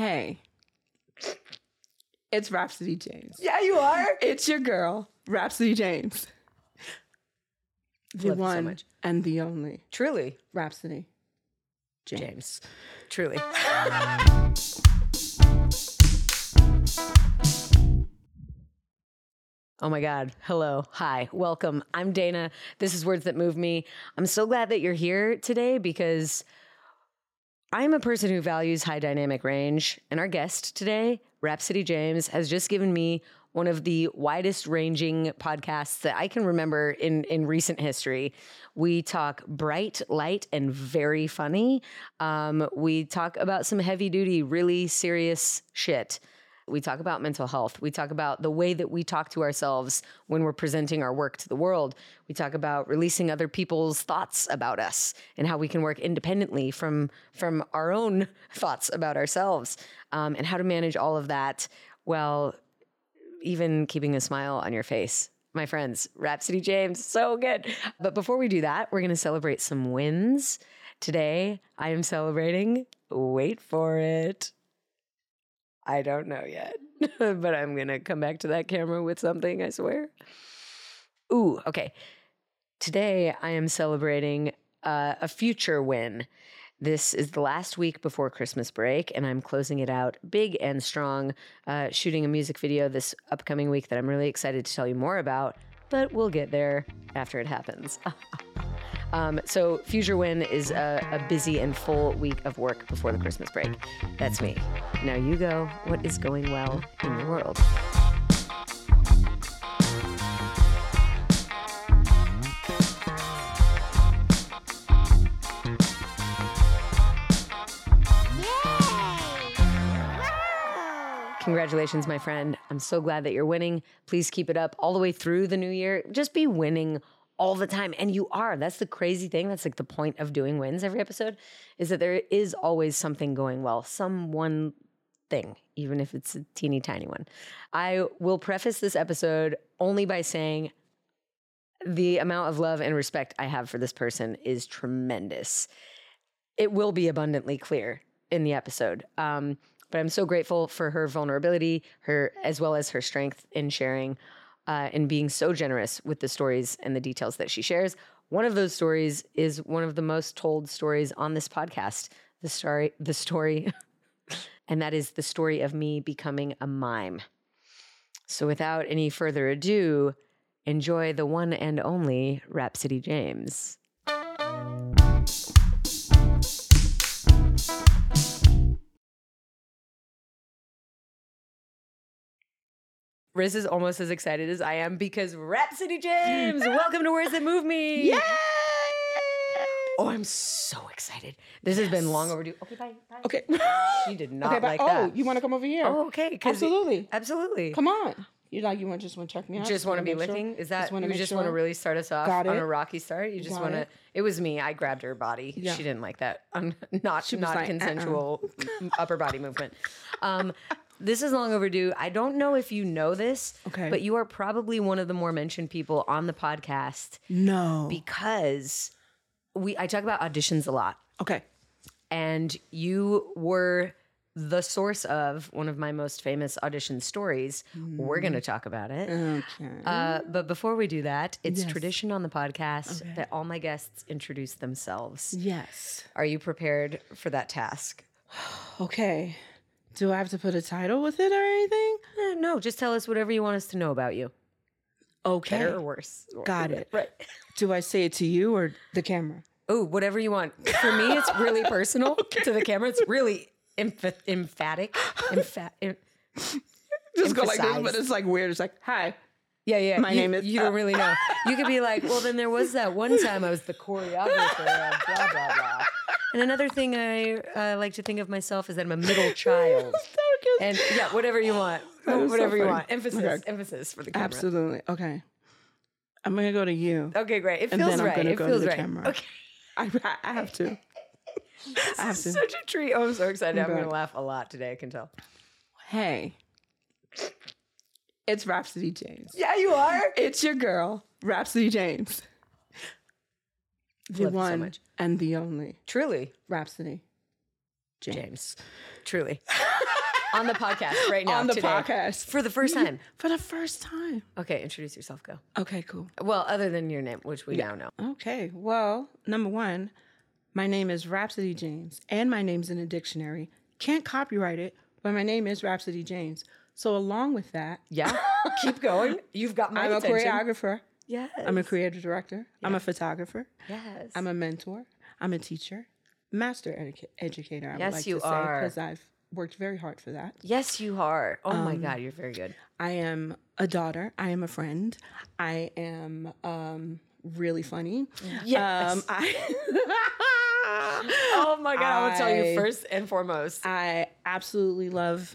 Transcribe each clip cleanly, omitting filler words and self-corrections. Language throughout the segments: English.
hey, it's Rapsody James. Yeah, you are. It's your girl, Rapsody James. The one and the only. Truly. Rapsody James. Truly. Oh my God. Hello. Hi. Welcome. I'm Dana. This is Words That Move Me. I'm so glad that you're here today because I'm a person who values high dynamic range. And our guest today, Rapsody James, has just given me one of the widest ranging podcasts that I can remember in recent history. We talk bright, light, and very funny. We talk about some heavy duty, really serious shit. We talk about mental health. We talk about the way that we talk to ourselves when we're presenting our work to the world. We talk about releasing other people's thoughts about us and how we can work independently from our own thoughts about ourselves, and how to manage all of that while even keeping a smile on your face. My friends, Rapsody James, so good. But before we do that, we're going to celebrate some wins. Today, I am celebrating, wait for it, I don't know yet, but I'm going to come back to that camera with something, I swear. Ooh, okay. Today, I am celebrating a future win. This is the last week before Christmas break, and I'm closing it out big and strong, shooting a music video this upcoming week that I'm really excited to tell you more about, but we'll get there after it happens. So Future Win is a busy and full week of work before the Christmas break. That's me. Now you go. What is going well in your world? Congratulations, my friend. I'm so glad that you're winning. Please keep it up all the way through the new year. Just be winning all the time. And you are. That's the crazy thing. That's like the point of doing wins every episode, is that there is always something going well, some one thing, even if it's a teeny tiny one. I will preface this episode only by saying the amount of love and respect I have for this person is tremendous. It will be abundantly clear in the episode. But I'm so grateful for her vulnerability, her as well as her strength in sharing. And being so generous with the stories and the details that she shares. One of those stories is one of the most told stories on this podcast, the story, and that is the story of me becoming a mime. So without any further ado, enjoy the one and only Rapsody James. Riz is almost as excited as I am because Rapsody James, welcome to Words That Move Me. Yay! Oh, I'm so excited. This has been long overdue. Okay, bye. Okay. She did not that. Oh, you want to come over here? Oh, okay. Absolutely. Come on. You want just want to check me out? Just want to be licking? Sure. Is that you just want to really start us off on a rocky start? You just want to? It was me. I grabbed her body. Yeah. She didn't like that. Not like, consensual upper body movement. This is long overdue. I don't know if you know this, but you are probably one of the more mentioned people on the podcast. No. Because I talk about auditions a lot. Okay. And you were the source of one of my most famous audition stories. We're going to talk about it. Okay. But before we do that, it's tradition on the podcast that all my guests introduce themselves. Yes. Are you prepared for that task? Okay. Do I have to put a title with it or anything? No, just tell us whatever you want us to know about you. Okay. Better or worse. Got it. Right. Do I say it to you or the camera? Oh, whatever you want. For me, it's really personal. Okay. To the camera, it's really emphatic. Just emphasized. Go like this, but it's like weird. It's like, hi. Yeah. My name is... You don't really know. You could be like, well, then there was that one time I was the choreographer of blah, blah, blah. And another thing I like to think of myself is that I'm a middle child. And yeah, whatever you want. Whatever you want. Emphasis for the camera. Absolutely. Okay. I'm going to go to you. Okay, great. It feels right. And then I'm going to go to the camera. Okay. I have to. I have to. Such a treat. Oh, I'm so excited. I'm going to laugh a lot today. I can tell. Hey. It's Rapsody James. Yeah, you are. It's your girl, Rapsody James. The one and the only. Truly. Rapsody James. Truly. On the podcast right now. On the podcast. For the first time. For the first time. Okay, introduce yourself. Go. Okay, cool. Well, other than your name, which we now know. Okay, well, number one, my name is Rhapsody James, and my name's in the dictionary. Can't copyright it, but my name is Rhapsody James. So along with that. Yeah, keep going. You've got my attention. I'm a choreographer. Yes. I'm a creative director. Yes. I'm a photographer. Yes. I'm a mentor. I'm a teacher. Master educator, I would like to say, because I've worked very hard for that. Yes, you are. Oh, my God, you're very good. I am a daughter. I am a friend. I am really funny. Yes. Oh, my God. I will tell you first and foremost. I absolutely love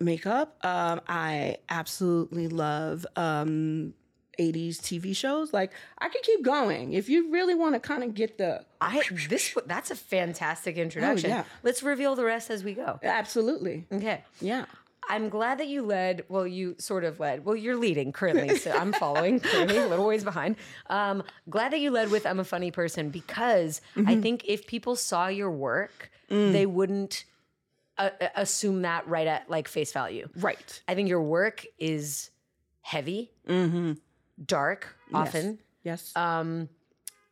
makeup. I absolutely love 80s TV shows. Like, I could keep going. If you really want to kind of get the... That's a fantastic introduction. Oh, yeah. Let's reveal the rest as we go. Absolutely. Okay. Yeah. I'm glad that you led. Well, you sort of led. Well, you're leading currently, so I'm following currently, a little ways behind. Glad that you led with I'm a funny person, because I think if people saw your work, they wouldn't assume that right at like face value. Right. I think your work is heavy, dark, often. Yes.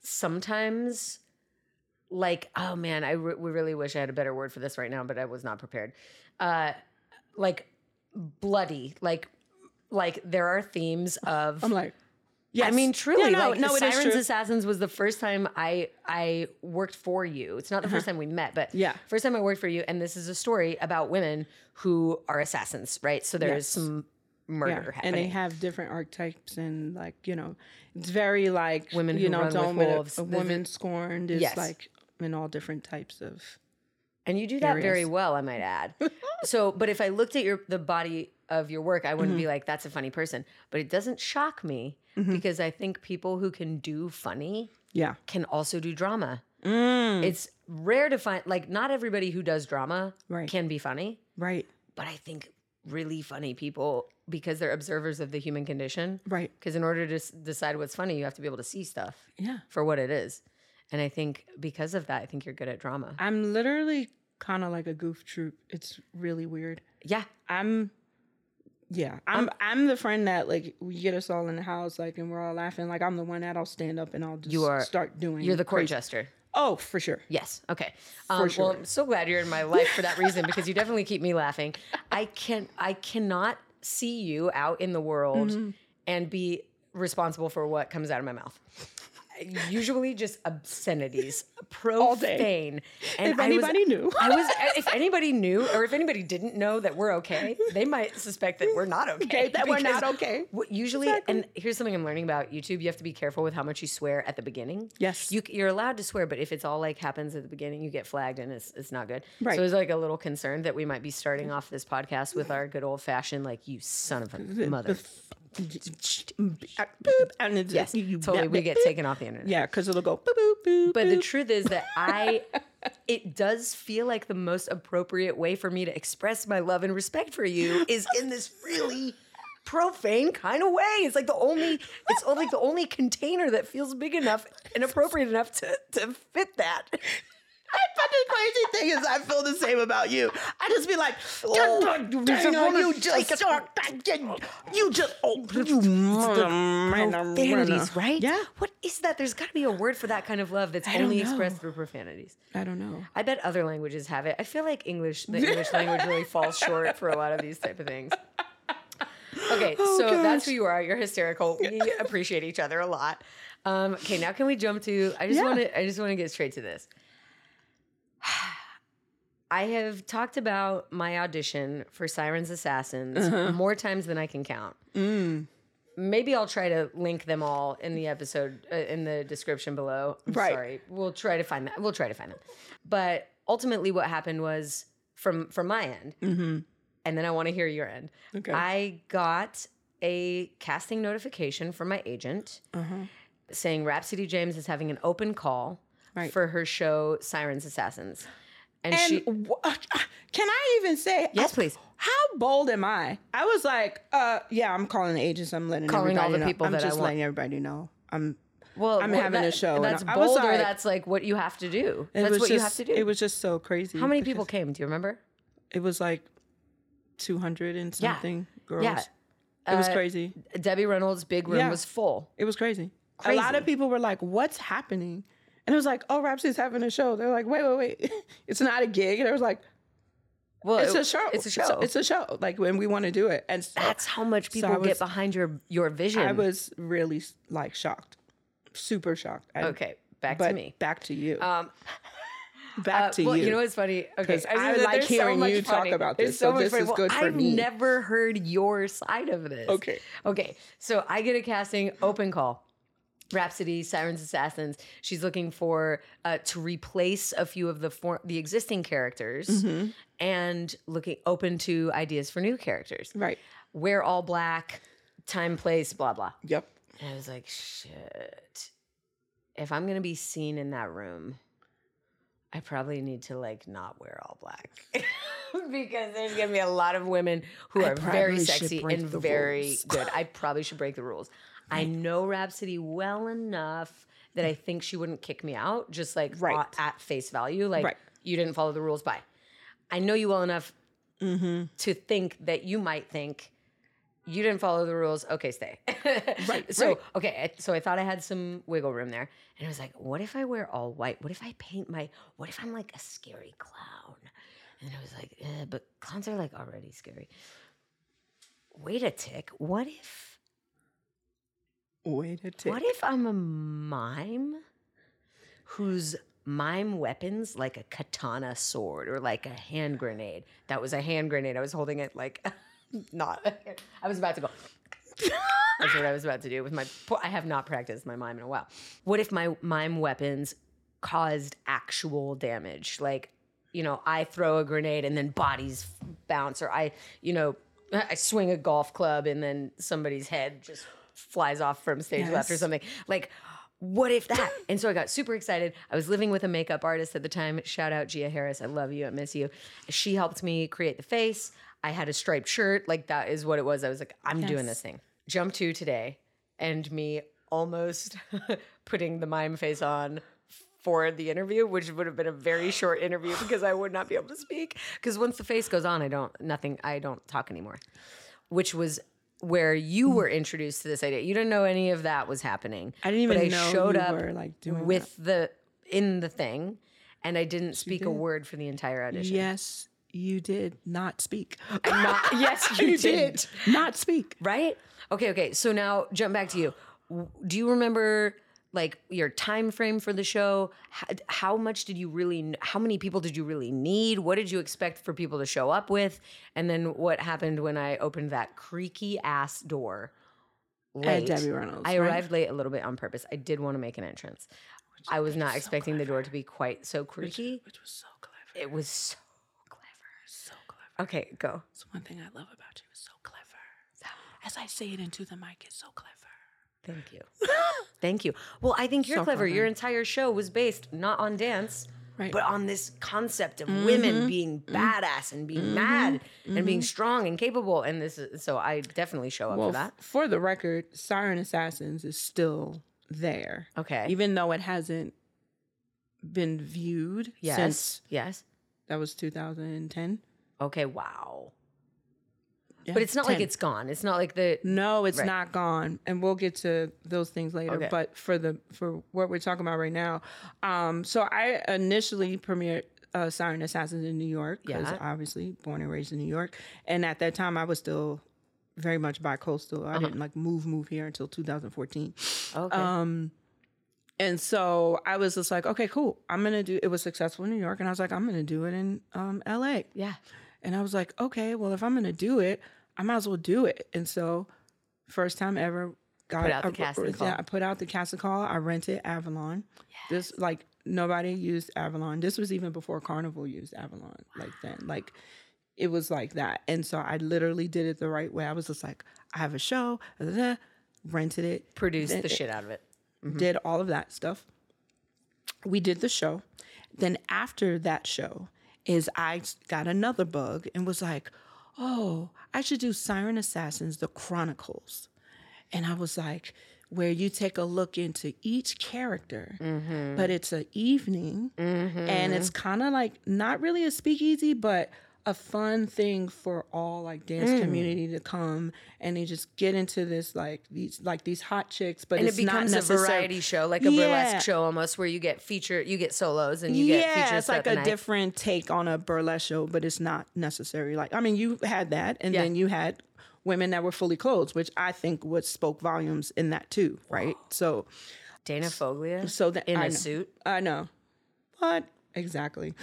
Sometimes... like, oh man, we really wish I had a better word for this right now, but I was not prepared. Like bloody, like there are themes of. I'm like, yes. I mean, truly, yeah, Sirens Assassins was the first time I worked for you. It's not the first time we met, but first time I worked for you, and this is a story about women who are assassins, right? So there's some murder happening, and they have different archetypes, and like it's very like women who run with wolves. A woman scorned is like. In all different types of, and you do that very well, I might add. So, but if I looked at the body of your work, I wouldn't be like, "That's a funny person." But it doesn't shock me because I think people who can do funny, can also do drama. It's rare to find, like, not everybody who does drama can be funny, right? But I think really funny people, because they're observers of the human condition, right? Because in order to decide what's funny, you have to be able to see stuff, for what it is. And I think because of that, I think you're good at drama. I'm literally kind of like a goof troop. It's really weird. Yeah. I'm the friend that like we get us all in the house, like, and we're all laughing. Like I'm the one that I'll stand up and I'll just start doing. You're the court jester. Oh, for sure. Yes. Okay. Sure. Well, I'm so glad you're in my life for that reason, because you definitely keep me laughing. I cannot see you out in the world and be responsible for what comes out of my mouth. Usually just obscenities, profane. And if anybody knew. If anybody knew, or if anybody didn't know that we're okay, they might suspect that we're not okay. That we're not okay. Usually, exactly. And here's something I'm learning about YouTube, you have to be careful with how much you swear at the beginning. Yes. You're allowed to swear, but if it's all like happens at the beginning, you get flagged and it's not good. Right. So there's like a little concern that we might be starting off this podcast with our good old fashioned, like, you son of a mother. Yes, totally. We get taken off the internet. Yeah, because it'll go boop, boop, boop. But the truth is that it does feel like the most appropriate way for me to express my love and respect for you is in this really profane kind of way. It's like the only container that feels big enough and appropriate enough to fit that. The crazy thing is, I feel the same about you. I just be like, profanities, right? Yeah. What is that? There's got to be a word for that kind of love that's only expressed through profanities. I don't know. I bet other languages have it. I feel like the English language really falls short for a lot of these type of things. Okay, that's who you are. You're hysterical. We appreciate each other a lot. Okay, now can we jump to? I just want to get straight to this. I have talked about my audition for Sirens Assassins more times than I can count. Maybe I'll try to link them all in the episode, in the description below. Sorry. We'll try to find them. But ultimately what happened was from my end, and then I want to hear your end. Okay. I got a casting notification from my agent saying Rhapsody James is having an open call for her show Sirens Assassins. And she, can I even say? Yes, please. How bold am I? I was like, I'm calling the agents. I'm letting everybody know. I'm just letting everybody know. I'm well, I'm having a show. That's bolder. Like, that's like what you have to do. That's what you have to do. It was just so crazy. How many people came? Do you remember? It was like 200 and something girls. Yeah. It was crazy. Debbie Reynolds' big room was full. It was crazy. A lot of people were like, what's happening? And it was like, oh, Rapsy's having a show. They're like, wait. It's not a gig. And I was like, well, it's a show. It's a show. It's a show. Like, when we want to do it. And so, that's how much people get behind your vision. I was really like shocked. Super shocked. Back to me. Back to you. Back to you. You know what's funny? Okay, I like hearing you talk about this. So this is good for me. I've never heard your side of this. Okay. So I get a casting open call. Rhapsody, Sirens, Assassins. She's looking for to replace a few of the existing characters, mm-hmm. and looking open to ideas for new characters. Right. We're all black, time, place, blah blah. Yep. And I was like, shit. If I'm gonna be seen in that room, I probably need to like not wear all black because there's gonna be a lot of women who are very sexy and very good. I probably should break the rules. I know Rhapsody well enough that I think she wouldn't kick me out, just like at face value. Like, you didn't follow the rules, bye. I know you well enough to think that you might think you didn't follow the rules. Okay, stay. So I thought I had some wiggle room there. And I was like, what if I wear all white? What if I paint what if I'm like a scary clown? And I was like, but clowns are like already scary. Wait a tick. What if I'm a mime whose mime weapons like a katana sword or like a hand grenade? That was a hand grenade. I was holding it like I was about to go. That's what I was about to do with my... I have not practiced my mime in a while. What if my mime weapons caused actual damage? Like, you know, I throw a grenade and then bodies bounce, or I swing a golf club and then somebody's head just... flies off from stage left or something. Like, what if that? And so I got super excited. I was living with a makeup artist at the time. Shout out Gia Harris. I love you. I miss you. She helped me create the face. I had a striped shirt. Like, that is what it was. I was like, I'm doing this thing. Jump to today and me almost putting the mime face on for the interview, which would have been a very short interview because I would not be able to speak. Because once the face goes on, I don't talk anymore, which was where you were introduced to this idea. You didn't know any of that was happening. I didn't even know showed you up were like doing with that. In the thing, and I didn't speak a word for the entire audition. Yes, you did not speak. You did not speak. Right? Okay. So now jump back to you. Do you remember like your time frame for the show? How many people did you really need? What did you expect for people to show up with? And then what happened when I opened that creaky ass door late? Debbie Reynolds. I arrived late a little bit on purpose. I did want to make an entrance. I was not expecting the door to be quite so creaky. Which was so clever. It was so clever. So clever. Okay, go. It's one thing I love about you. It's so clever. As I say it into the mic, it's so clever. Thank you. Thank you. Well, I think you're so clever. Funny. Your entire show was based not on dance, but on this concept of women being badass and being mad and being strong and capable. And this is, so I definitely show up for that. For the record, Siren Assassins is still there. Okay. Even though it hasn't been viewed since. Yes. That was 2010. Okay, wow. Yeah, but it's not like it's gone. It's not like the... No, it's not gone. And we'll get to those things later. Okay. But for what we're talking about right now, so I initially premiered Siren Assassins in New York, because obviously born and raised in New York. And at that time, I was still very much bi-coastal. I didn't like move here until 2014. Okay. And so I was just like, okay, cool. I'm going to do... It was successful in New York. And I was like, I'm going to do it in L.A. Yeah. And I was like, okay, well, if I'm going to do it, I might as well do it. And so, first time ever, I put out the casting call. I rented Avalon. Yes. This, like, nobody used Avalon. This was even before Carnival used Avalon. Wow. Like, then, like, it was like that. And so I literally did it the right way. I was just like, I have a show, rented it, produced the shit out of it, did all of that stuff. We did the show. Then after that show, I got another bug and was like, oh, I should do Siren Assassins, The Chronicles. And I was like, where you take a look into each character, mm-hmm. but it's an evening, mm-hmm. and it's kind of like not really a speakeasy, but a fun thing for all like dance community to come, and they just get into this like these hot chicks, but and it's it becomes not a variety show, like a burlesque show almost, where you get featured, you get solos, and you get features. It's like a different take on a burlesque show, but it's not necessary. Like, I mean, you had that, and then you had women that were fully clothed, which I think would spoke volumes in that too, right? Wow. So Dana Foglia, so that in a suit, I know, but. Exactly.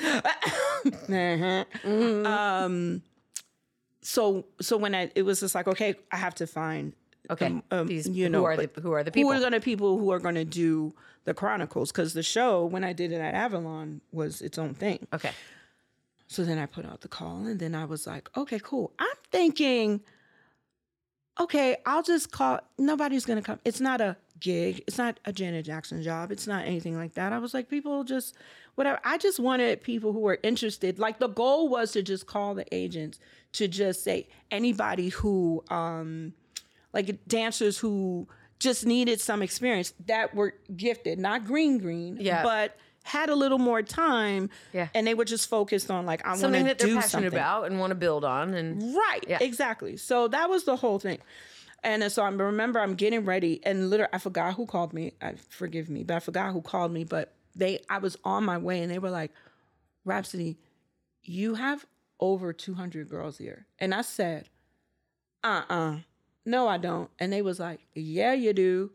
So when it was just like, okay, I have to find these, you know, who are the people who are going to do the Chronicles, because the show when I did it at Avalon was its own thing. Okay. So then I put out the call, and then I was like, okay, cool. I'm thinking, okay, I'll just call. Nobody's going to come. It's not a gig. It's not a Janet Jackson job. It's not anything like that. I was like, people just, whatever. I just wanted people who were interested. Like, the goal was to just call the agents to just say anybody who, like dancers who just needed some experience that were gifted, not green, but had a little more time, and they were just focused on like, I want to do something that they're passionate about and want to build on, and exactly. So that was the whole thing, and so I remember I'm getting ready, and literally I forgot who called me. Forgive me, but I forgot who called me. But I was on my way, and they were like, "Rhapsody, you have over 200 girls here," and I said, no, I don't," and they was like, "Yeah, you do."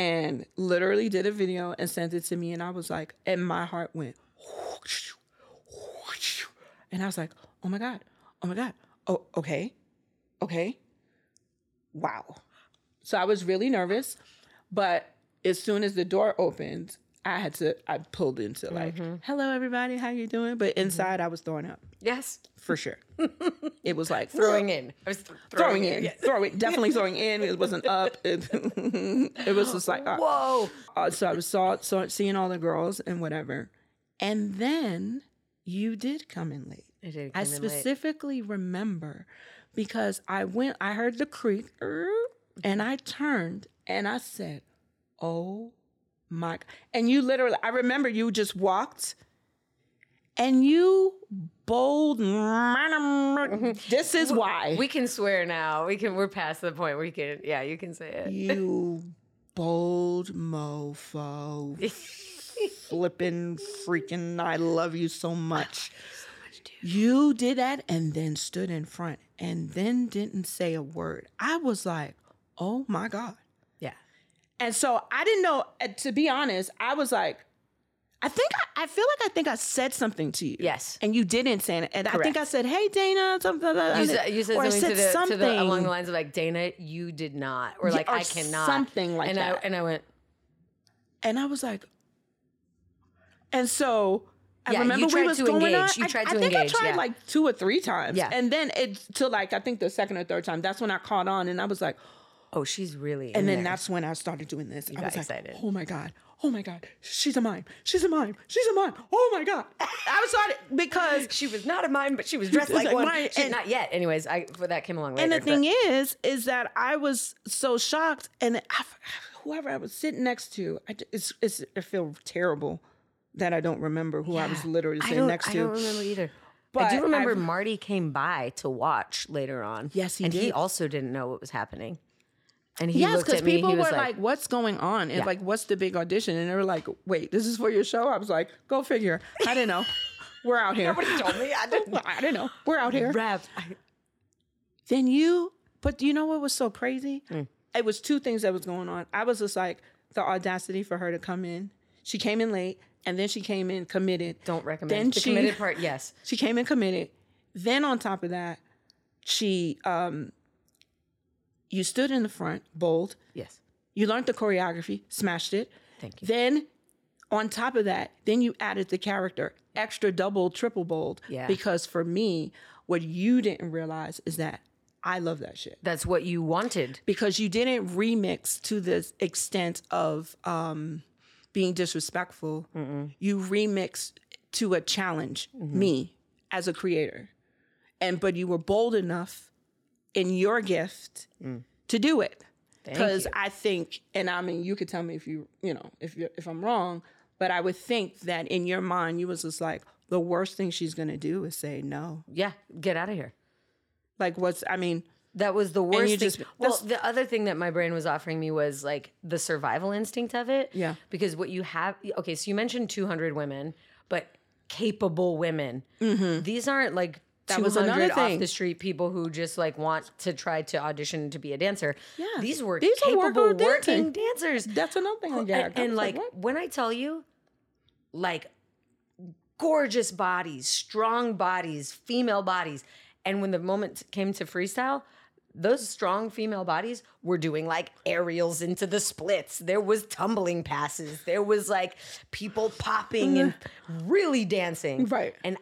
And literally did a video and sent it to me. And I was like, and my heart went, whoosh, whoosh. And I was like, oh my God. Oh, okay. Wow. So I was really nervous. But as soon as the door opened, I pulled into like, hello, everybody, how you doing? But inside I was throwing up. Yes. For sure. It was like throwing in. I was throwing in. Yes. Definitely throwing in. It wasn't up. It was just like, whoa. So I was seeing all the girls and whatever. And then you did come in late. I did come in late. I specifically remember because I heard the creak, and I turned and I said, oh my. And you literally, I remember you just walked and you bold, this is why. We can swear now. We're past the point where you can, you can say it. You bold mofo. Flipping freaking, I love you so much. I love you so much, dude. You did that and then stood in front and then didn't say a word. I was like, oh my God. Yeah. And so I didn't know, to be honest, I was like, I feel like I said something to you. Yes. And you didn't say it. And correct. I think I said, hey, Dana. Something. You said something along the lines of like, Dana, you did not. Or like, I cannot. Something like and that. And I went. And I was like. And so I remember we was going engage. On. I think I tried like 2 or 3 times. Yeah. And then it to like, I think the second or third time, that's when I caught on. And I was like. Oh, she's really in And then there. That's when I started doing this. I was excited. Like, oh my God, she's a mime, oh my God. I was excited because... She was not a mime, but she was dressed like one. Mime. She, and not yet, anyways, that came along later. And the thing is that I was so shocked, and whoever I was sitting next to, I feel terrible that I don't remember who I was literally sitting next to. I don't remember either. But I do remember Marty came by to watch later on. Yes, he did. And he also didn't know what was happening. And he looked at me, people were like, what's going on? And like, what's the big audition? And they were like, wait, this is for your show? I was like, go figure. I didn't know. We're out here. Nobody told me. I didn't know. We're out here. But you know what was so crazy? It was 2 things that was going on. I was just like, the audacity for her to come in. She came in late, and then she came in committed. Don't recommend. Then the committed part, yes. She came in committed. Then on top of that, she... You stood in the front, bold. Yes. You learned the choreography, smashed it. Thank you. Then, on top of that, you added the character, extra, double, triple bold. Yeah. Because for me, what you didn't realize is that I love that shit. That's what you wanted. Because you didn't remix to the extent of being disrespectful. Mm-mm. You remixed to a challenge, me, as a creator. But you were bold enough in your gift to do it. Because I think, and I mean, you could tell me if if I'm wrong, but I would think that in your mind, you was just like, the worst thing she's going to do is say no. Yeah, get out of here. Like that was the worst thing. The other thing that my brain was offering me was like the survival instinct of it. Yeah. Because what you have, okay, so you mentioned 200 women, but capable women. Mm-hmm. These aren't like 200 off the street people who just like want to try to audition to be a dancer. Yeah. These were capable working dancers. That's another thing. And like when I tell you, like gorgeous bodies, strong bodies, female bodies. And when the moment came to freestyle, those strong female bodies were doing like aerials into the splits. There was tumbling passes. There was like people popping and really dancing. Right. And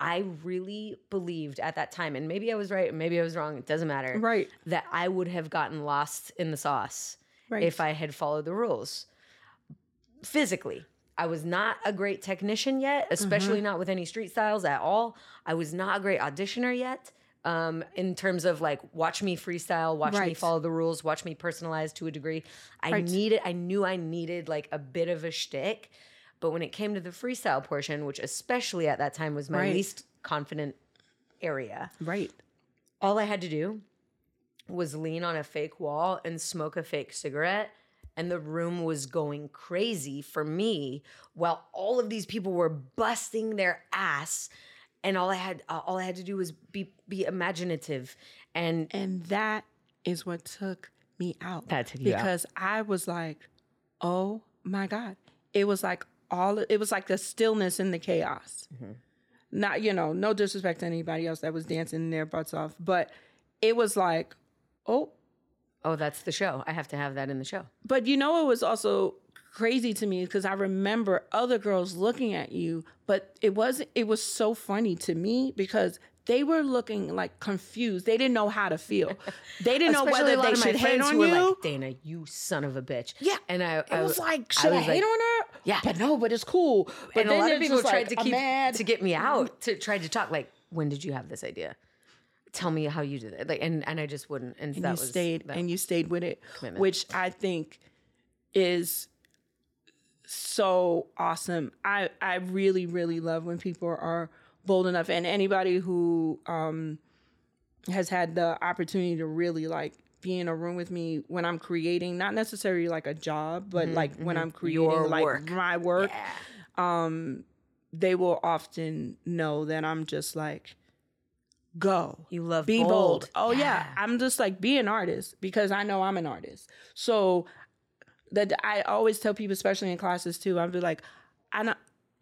I really believed at that time, and maybe I was right, maybe I was wrong, it doesn't matter. Right. That I would have gotten lost in the sauce if I had followed the rules. Physically. I was not a great technician yet, especially not with any street styles at all. I was not a great auditioner yet. In terms of like, watch me freestyle, watch me follow the rules, watch me personalize to a degree. I knew I needed like a bit of a shtick, but when it came to the freestyle portion, which especially at that time was my least confident area. Right. All I had to do was lean on a fake wall and smoke a fake cigarette. And the room was going crazy for me while all of these people were busting their ass. And all I had to do was be imaginative. And that is what took me out. That took you out. Because I was like, oh my God. It was like the stillness in the chaos. Mm-hmm. Not, no disrespect to anybody else that was dancing their butts off. But it was like, Oh, that's the show. I have to have that in the show. But it was also crazy to me because I remember other girls looking at you, but it was so funny to me because they were looking like confused. They didn't know how to feel. They didn't know whether they should hate on you. Like, Dana, you son of a bitch. Yeah. And I was like, should I hate on her? Yeah. But no, but it's cool. But and then a lot of people tried to get me out, to try to talk. Like, when did you have this idea? Tell me how you did it. Like, and I just wouldn't. And that was you stayed with it, commitment. Which I think is so awesome. I really, really love when people are bold enough, and anybody who has had the opportunity to really like be in a room with me when I'm creating, not necessarily like a job, but when I'm creating my work, they will often know that I'm just like, go. You love be bold. Oh yeah. I'm just like, be an artist, because I know I'm an artist. So that I always tell people, especially in classes too, I'll be like,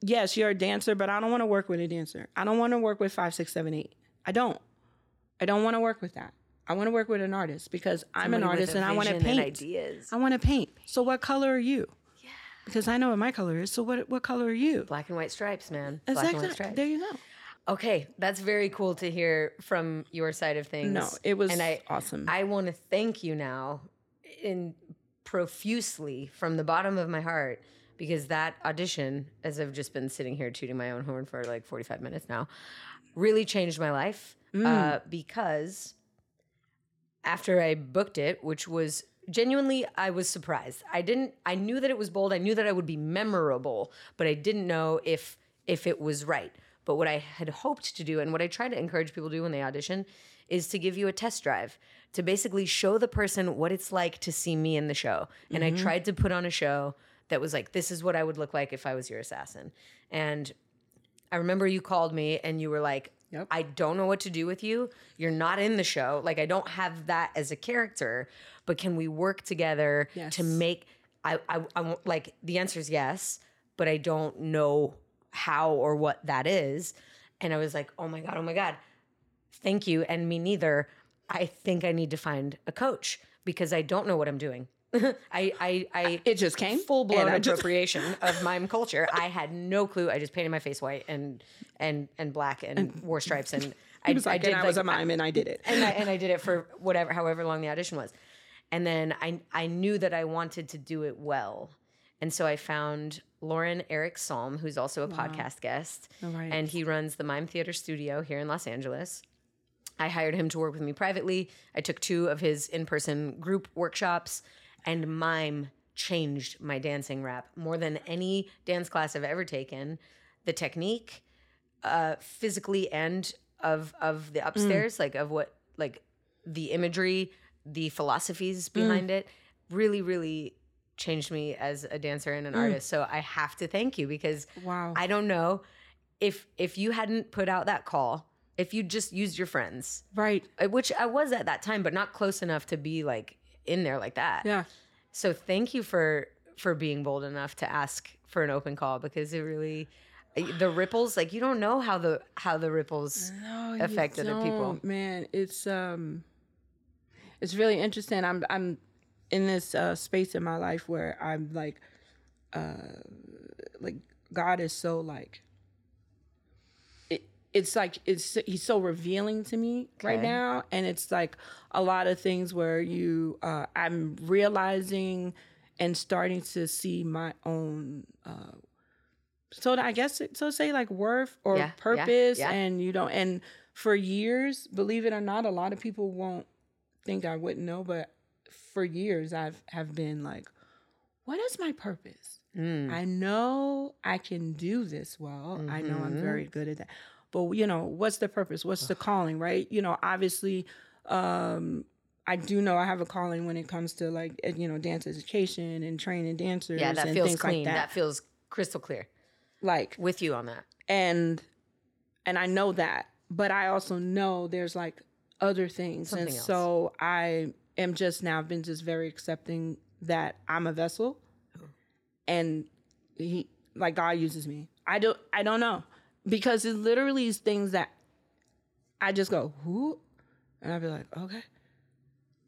yes, you're a dancer, but I don't want to work with a dancer. I don't want to work with 5, 6, 7, 8. I don't want to work with that. I want to work with an artist because I'm an artist and I want to paint. Ideas. I want to paint. So what color are you? Yeah. Because I know what my color is. So what color are you? Black and white stripes, man. Exactly. Black and white stripes. There you go. Okay, that's very cool to hear from your side of things. No, it was awesome. I want to thank you now profusely from the bottom of my heart, because that audition, as I've just been sitting here tooting my own horn for like 45 minutes now, really changed my life because after I booked it, which was genuinely, I was surprised. I knew that it was bold. I knew that I would be memorable, but I didn't know if it was right. But what I had hoped to do and what I try to encourage people to do when they audition is to give you a test drive, to basically show the person what it's like to see me in the show. And I tried to put on a show that was like, this is what I would look like if I was your assassin. And I remember you called me and you were like, yep. I don't know what to do with you. You're not in the show. Like, I don't have that as a character, but can we work together to make, I like, the answer is yes, but I don't know how or what that is. And I was like, oh my God, thank you. And me neither. I think I need to find a coach because I don't know what I'm doing. It just came full blown appropriation of mime culture. I had no clue. I just painted my face white and black and wore stripes. And I was a mime and I did it. And I did it for however long the audition was. And then I knew that I wanted to do it well. And so I found Lauren Eric Salm, who's also a podcast guest, and he runs the Mime Theater Studio here in Los Angeles. I hired him to work with me privately. I took 2 of his in-person group workshops, and mime changed my dancing rap more than any dance class I've ever taken. The technique, physically, and of the upstairs, like of what, like the imagery, the philosophies behind it, really, really changed me as a dancer and an artist. So I have to thank you, because I don't know if you hadn't put out that call, if you just used your friends, right? Which I was at that time, but not close enough to be like in there like that. Yeah. So thank you for being bold enough to ask for an open call, because it really, the ripples, like you don't know how the ripples affect other people. Man, it's really interesting. I'm in this space in my life where I'm like God is so like. It's like he's so revealing to me right now, and it's like a lot of things where I'm realizing and starting to see my own. Say like worth or purpose, and you don't. And for years, believe it or not, a lot of people won't think I wouldn't know, but for years I've been like, what is my purpose? I know I can do this well. Mm-hmm. I know I'm very good at that. But, you know, what's the purpose? What's the calling, right? You know, obviously, I do know I have a calling when it comes to, like, you know, dance education and training dancers and things like that. Yeah, that feels clean. That feels crystal clear. Like. With you on that. And I know that. But I also know there's, like, other things. Something else. And so I am just now, I've been just very accepting that I'm a vessel. And he, like, God uses me. I don't know. Because it literally is things that I just go, who? And I'll be like, okay.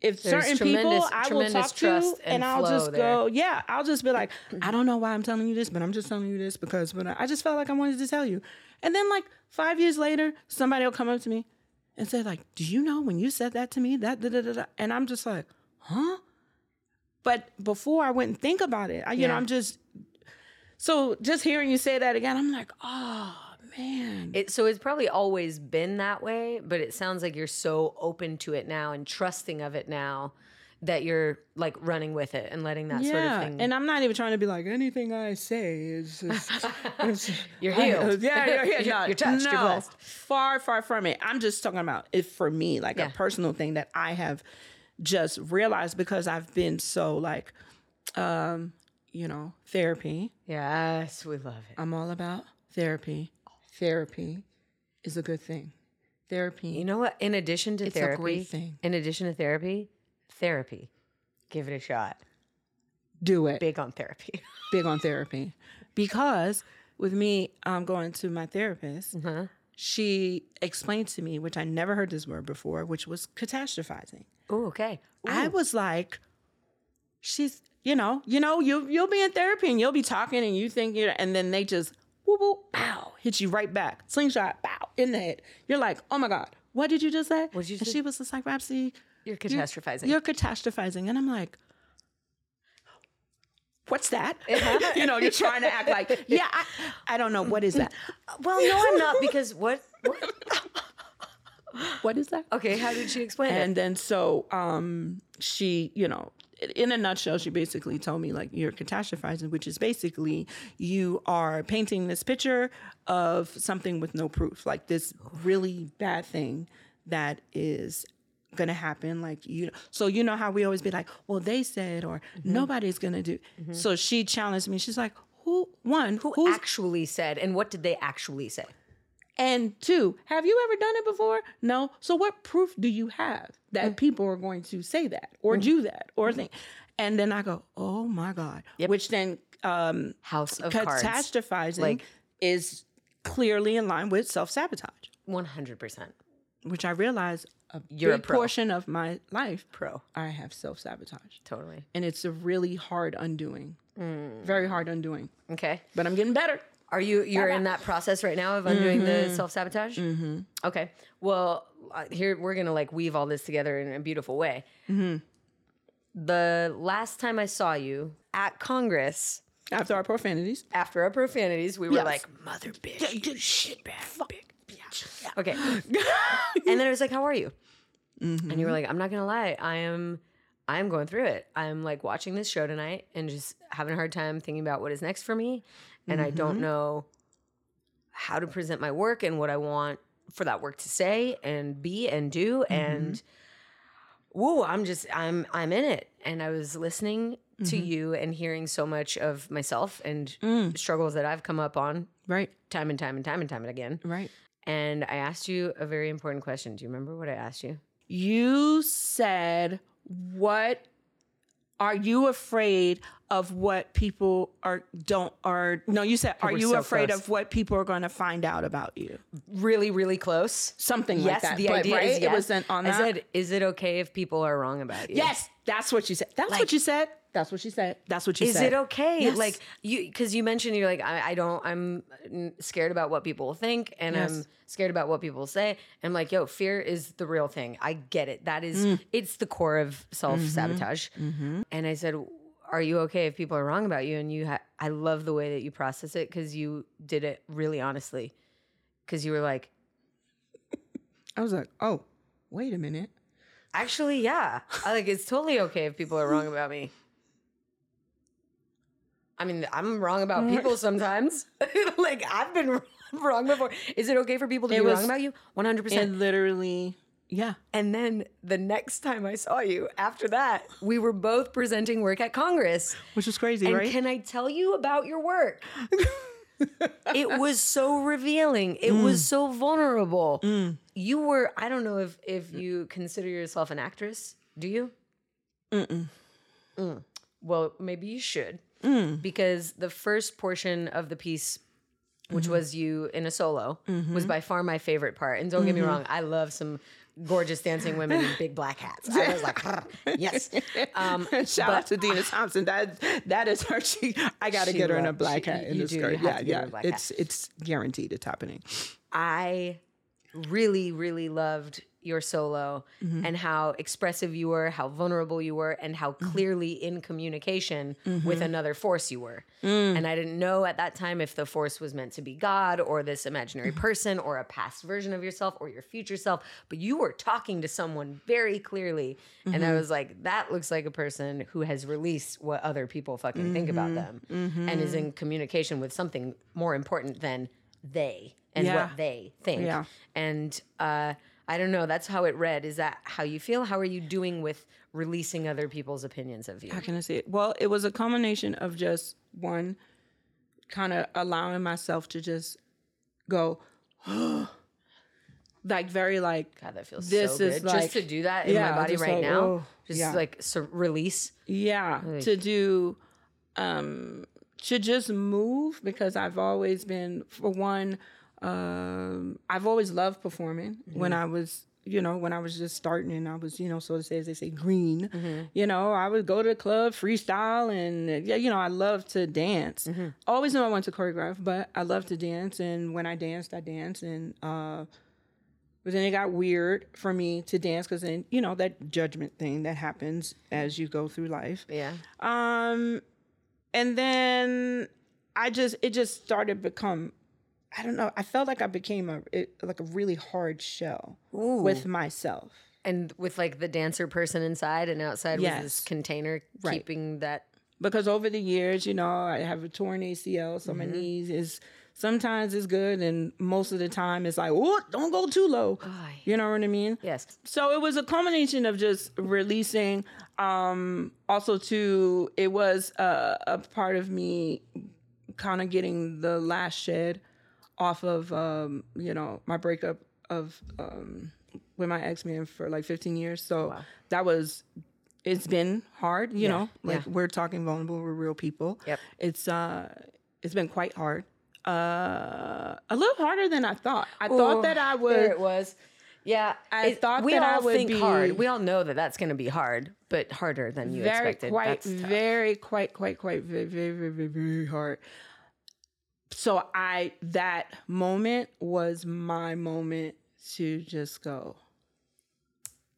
If there's certain people I will talk to, and I'll just go, I'll just be like, I don't know why I'm telling you this, but I'm just telling you this because when I just felt like I wanted to tell you. And then like 5 years later, somebody will come up to me and say like, do you know when you said that to me, that da-da-da-da? And I'm just like, huh? But before I wouldn't think about it. You know, I'm just... So just hearing you say that again, I'm like, oh, man. So it's probably always been that way, but it sounds like you're so open to it now and trusting of it now that you're like running with it and letting that sort of thing. And I'm not even trying to be like, anything I say is just, you're healed. You're healed. You're touched. No, you're blessed. Far, far from it. I'm just talking about it for me, like a personal thing that I have just realized because I've been so like... you know, therapy. Yes, we love it. I'm all about therapy. Therapy is a good thing. Therapy. You know what? In addition to therapy, it's a great thing. In addition to therapy, give it a shot. Do it. Big on therapy. Big on therapy. Because with me, I'm going to my therapist. Mm-hmm. She explained to me, which I never heard this word before, which was catastrophizing. Oh, okay. Ooh. I was like, she's... You know, you'll be in therapy and you'll be talking and you think, and then they just whoop, whoop, pow, hit you right back. Slingshot, pow, in the head. You're like, oh my God, what did you just say? What did you say? And she was just like, Rapsy, you're catastrophizing. You're catastrophizing. And I'm like, what's that? Uh-huh. You know, you're trying to act like, I don't know. What is that? Well, no, I'm not because what? What is that? Okay, how did she explain it? And then so she, you know, in a nutshell, she basically told me, like, you're catastrophizing, which is basically you are painting this picture of something with no proof, like this really bad thing that is going to happen. Like, you know, so you know how we always be like, well, they said, or nobody's going to do. Mm-hmm. So she challenged me. She's like, who actually said, and what did they actually say? And 2, have you ever done it before? No. So what proof do you have that people are going to say that or do that or think? And then I go, oh my God. Yep. Which then house of catastrophizing cards. Like, is clearly in line with self-sabotage. 100%. Which I realize a portion of my life, I have self-sabotage. Totally. And it's a really hard undoing. Very hard undoing. Okay. But I'm getting better. Are you're in that process right now of undoing the self-sabotage? Mm-hmm. Okay. Well, here we're going to like weave all this together in a beautiful way. Mm-hmm. The last time I saw you at Congress. After our profanities. We were like, mother bitch. Yeah, you shit bad. Fuck. Bitch. Yeah. much. Yeah. Okay. And then I was like, how are you? Mm-hmm. And you were like, I'm not going to lie. I am going through it. I'm like watching this show tonight and just having a hard time thinking about what is next for me. And I don't know how to present my work and what I want for that work to say and be and do. And whoa, I'm in it. And I was listening to you and hearing so much of myself and struggles that I've come up on. Right. Time and time again. Right. And I asked you a very important question. Do you remember what I asked you? You said, what are you afraid of what people are you so afraid close. Of what people are going to find out about you? Really, really close. Something yes, like that. The idea right? is, yes. It wasn't on that. I said, is it okay if people are wrong about you? Yes. That's what you said. That's like, what you said. That's what she said. That's what you said. Is it okay? Yes. Like you, cause you mentioned, you're like, I'm scared about what people will think and yes. I'm scared about what people will say. I'm like, yo, fear is the real thing. I get it. That is, it's the core of self-sabotage. And I said, are you okay if people are wrong about you? And you, I love the way that you process it. Cause you did it really honestly. Cause you were like, I was like, oh, wait a minute. Actually, yeah. I like, it's totally okay if people are wrong about me. I mean, I'm wrong about people sometimes. Like, I've been wrong before. Is it okay for people to be wrong about you? 100%. And literally, yeah. And then the next time I saw you, after that, we were both presenting work at Congress. Which was crazy, right? And can I tell you about your work? It was so revealing. It was so vulnerable. You were, I don't know if you consider yourself an actress. Do you? Mm-mm. Mm. Well, maybe you should. Because the first portion of the piece, which was you in a solo, was by far my favorite part. And don't get me wrong, I love some gorgeous dancing women in big black hats. I was like, yes. Shout out to Dina Thompson. That is her. I got to get her in a black hat and a skirt. Yeah. It's guaranteed. It's happening. I really, really loved your solo and how expressive you were, how vulnerable you were, and how clearly in communication with another force you were. And I didn't know at that time if the force was meant to be God or this imaginary person or a past version of yourself or your future self, but you were talking to someone very clearly. And I was like, that looks like a person who has released what other people fucking think about them and is in communication with something more important than they and what they think. Yeah. And, I don't know. That's how it read. Is that how you feel? How are you doing with releasing other people's opinions of you? How can I say it? Well, it was a combination of just one, kind of allowing myself to just go, like very like, God, that feels this so good. Is like, just to do that in my body right like, now, like release. Yeah, like, to do, to just move because I've always been, for one, I've always loved performing when I was just starting and I was, so to say, as they say, green, I would go to the club, freestyle and I love to dance. Always knew I wanted to choreograph, but I love to dance. And when I danced and, but then it got weird for me to dance because then, that judgment thing that happens as you go through life. Yeah. And then it just started to become, I don't know. I felt like I became a really hard shell with myself. And with like the dancer person inside and outside was this container keeping that. Because over the years, I have a torn ACL. So my knees is sometimes it's good. And most of the time it's like, oh, don't go too low. Oh, you know what I mean? Yes. So it was a culmination of just releasing. Also too, it was a part of me kind of getting the last shed off of, my breakup of with my ex-man for like 15 years. So it's been hard, you know. Like we're talking vulnerable, we're real people. Yep. It's been quite hard. A little harder than I thought. I thought that I would. There it was. Yeah. I thought that I would be hard. We all know that that's going to be hard, but harder than you expected. Very, very hard. So that moment was my moment to just go.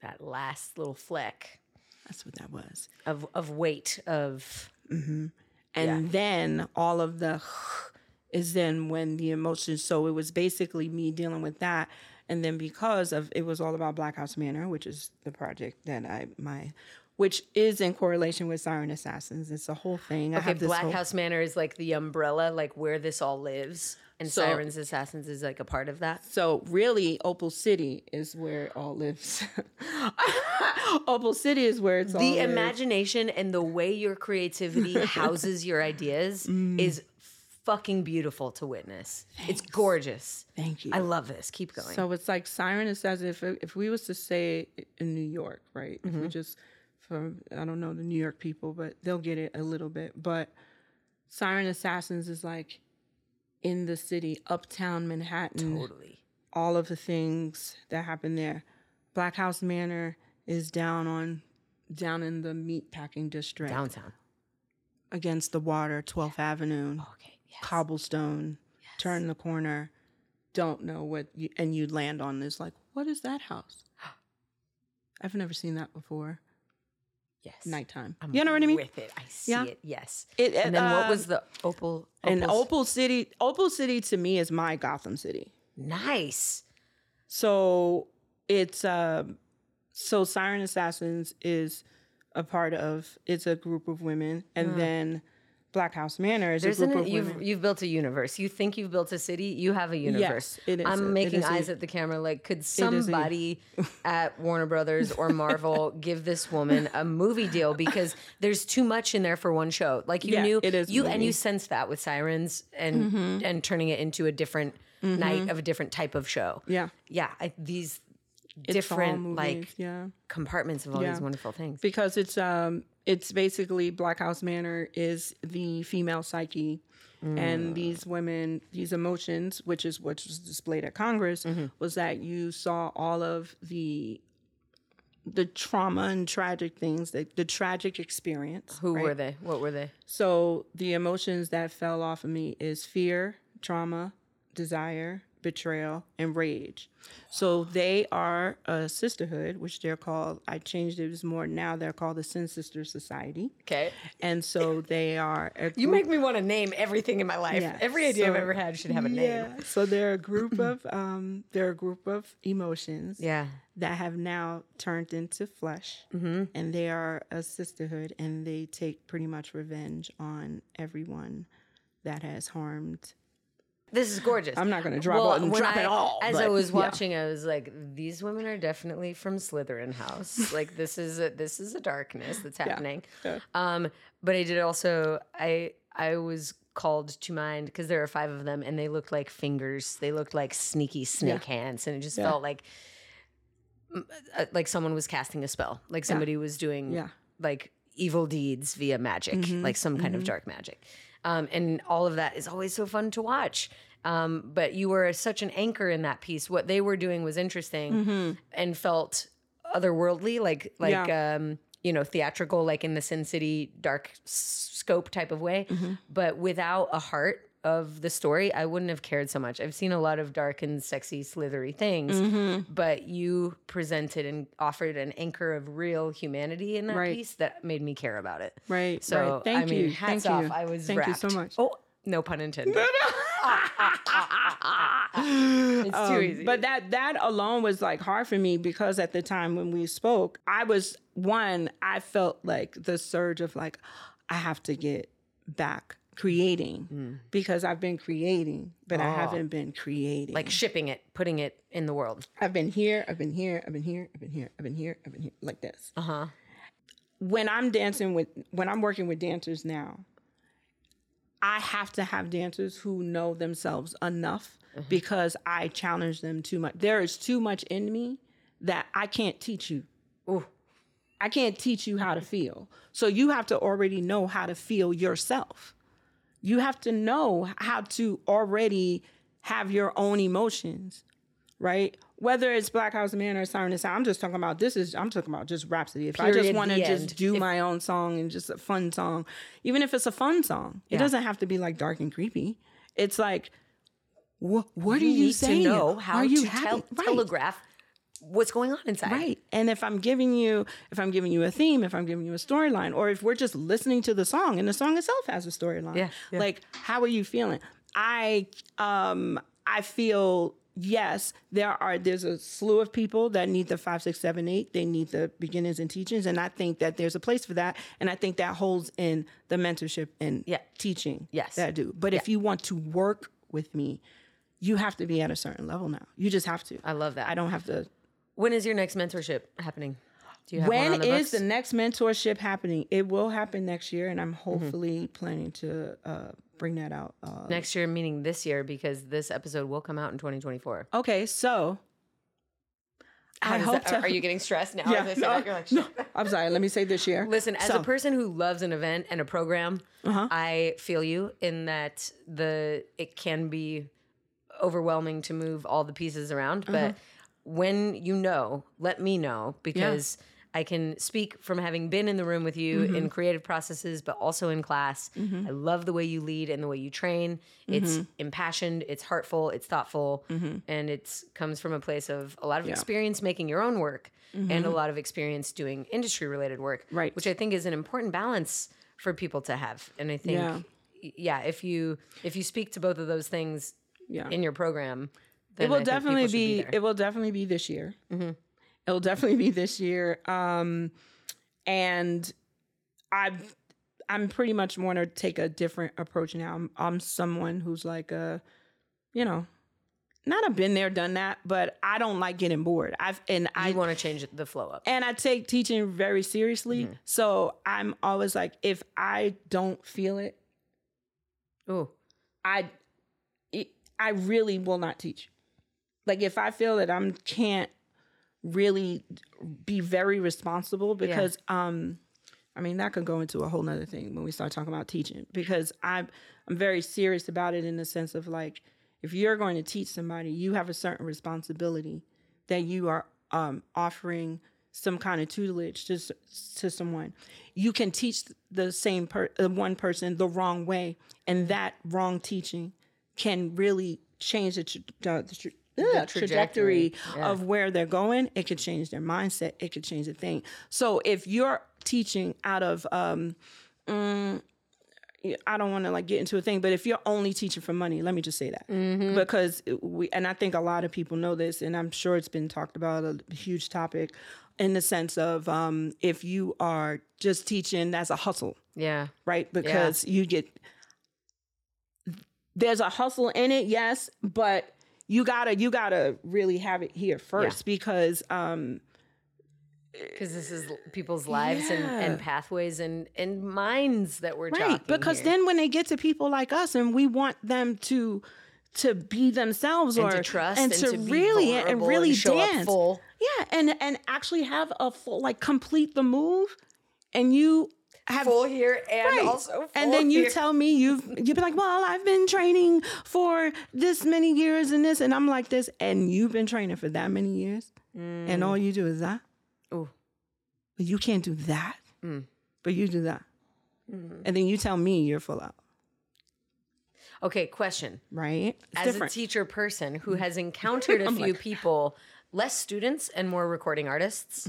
That last little fleck. That's what that was. Of weight. And then all of the is then when the emotions. So it was basically me dealing with that. And then because of it was all about Black House Manor, which is the project that which is in correlation with Siren Assassins. It's a whole thing. Okay, Black House Manor is like the umbrella, like where this all lives. And so, Siren Assassins is like a part of that. So really, Opal City is where it all lives. Opal City is where it's all lives. The imagination and the way your creativity houses your ideas is fucking beautiful to witness. Thanks. It's gorgeous. Thank you. I love this. Keep going. So it's like Siren Assassins. If we was to say in New York, right? Mm-hmm. If we just... I don't know the New York people, but they'll get it a little bit. But Siren Assassins is like in the city, uptown Manhattan. Totally. All of the things that happen there. Black House Manor is down in the meatpacking district. Downtown. Against the water, 12th Avenue. Okay. Yes. Cobblestone. Yes. Turn the corner. Don't know what... and you land on this like, what is that house? I've never seen that before. Yes. Nighttime. You know what I mean? With it. I see it. Yes. And then what was the Opal? And Opal City. Opal City to me is my Gotham City. Nice. So it's so Siren Assassins is a part of. It's a group of women, and then Black House Manor is a group of women. You've built a universe. You think you've built a city. You have a universe. Yes, it is. I'm making eyes at the camera like, could somebody at Warner Brothers or Marvel give this woman a movie deal? Because there's too much in there for one show. Like you knew, it is and you sensed that with Sirens and and turning it into a different night of a different type of show. Yeah. Yeah. These different like compartments of all these wonderful things. Because it's basically Black House Manor is the female psyche and these women, these emotions, which is what was displayed at Congress, was that you saw all of the trauma and tragic things, the tragic experience. Who were they? What were they? So the emotions that fell off of me is fear, trauma, desire, betrayal, and rage. So they are a sisterhood, which they're called, I changed it more now, they're called the Sin Sisters Society. Okay. And so they are... You make me want to name everything in my life. Yeah. Every idea I've ever had should have a name. So they're a group of emotions that have now turned into flesh. Mm-hmm. And they are a sisterhood, and they take pretty much revenge on everyone that has harmed. This is gorgeous. I'm not going to drop it all. As I was watching, I was like, these women are definitely from Slytherin house. Like, this is a darkness that's happening. Yeah. But I did also, I was called to mind, because there are 5 of them, and they looked like fingers. They looked like sneaky snake hands, and it just felt like someone was casting a spell. Like somebody was doing like evil deeds via magic, like some kind of dark magic. And all of that is always so fun to watch. But you were such an anchor in that piece. What they were doing was interesting and felt otherworldly, theatrical, like in the Sin City dark scope type of way. Mm-hmm. But without a heart of the story, I wouldn't have cared so much. I've seen a lot of dark and sexy, slithery things, but you presented and offered an anchor of real humanity in that piece that made me care about it. Right. So, Thank you. Hats off. You. I was wrapped. Thank you so much. Oh, no pun intended. It's too easy. But that alone was like hard for me, because at the time when we spoke, I felt like the surge of like, I have to get back creating, because I've been creating, but I haven't been creating. Like shipping it, putting it in the world. I've been here, like this. Uh-huh. When I'm working with dancers now, I have to have dancers who know themselves enough because I challenge them too much. There is too much in me that I can't teach you. Ooh. I can't teach you how to feel. So you have to already know how to feel yourself. You have to know how to already have your own emotions, right? Whether it's Black House Manor or Siren Assassins, I'm talking about just Rhapsody. If period, I just want to just do my own song and just a fun song, even if it's a fun song, it doesn't have to be like dark and creepy. It's like, what you are you saying? You need to know how to telegraph what's going on inside. Right. And if I'm giving you a theme, if I'm giving you a storyline, or if we're just listening to the song and the song itself has a storyline, like, how are you feeling? I feel, yes, there's a slew of people that need the 5, 6, 7, 8. They need the beginners and teachers. And I think that there's a place for that. And I think that holds in the mentorship and teaching that I do. But if you want to work with me, you have to be at a certain level now. You just have to. I love that. I don't have to. When is your next mentorship happening? Do you have one on the books? The next mentorship happening? It will happen next year. And I'm hopefully planning to bring that out. Next year, meaning this year, because this episode will come out in 2024. Okay, so I hope that, are you getting stressed now? Yeah, no, I'm sorry. Let me say this year. Listen, as a person who loves an event and a program, I feel you in that it can be overwhelming to move all the pieces around. But when you know, let me know, because I can speak from having been in the room with you in creative processes, but also in class. I love the way you lead and the way you train. It's impassioned, it's heartful, it's thoughtful, and it comes from a place of a lot of experience making your own work and a lot of experience doing industry-related work, which I think is an important balance for people to have. And I think, if you speak to both of those things in your program, then it will definitely be this year. It'll definitely be this year. And I'm pretty much want to take a different approach now. I'm someone who's like not a been there, done that, but I don't like getting bored. I want to change the flow up. And I take teaching very seriously. So I'm always like, if I don't feel it, I really will not teach. Like if I feel that I can't really be very responsible, because that could go into a whole nother thing when we start talking about teaching, because I'm very serious about it in the sense of like, if you're going to teach somebody, you have a certain responsibility that you are offering some kind of tutelage to someone. You can teach the same one person the wrong way, and that wrong teaching can really change the trajectory of where they're going. It could change their mindset. It could change the thing. So if you're teaching out of, I don't want to like get into a thing, but if you're only teaching for money, let me just say that, because I think a lot of people know this, and I'm sure it's been talked about, a huge topic in the sense of, if you are just teaching, that's a hustle. Yeah. Right. Because there's a hustle in it. Yes. But you gotta really have it here first, because this is people's lives and pathways and minds that we're talking about. Because then when they get to people like us, and we want them to be themselves, and to trust and to really and show dance up full. Yeah, and actually have a full, like, complete the move, and you have full here and also full, and then you tell me you've been like, well, I've been training for this many years and this, and I'm like this, and you've been training for that many years, and all you do is that. Oh, but you can't do that. But you do that, and then you tell me you're full out. Okay, question. Right, it's as different. A teacher person who has encountered a few people, less students and more recording artists.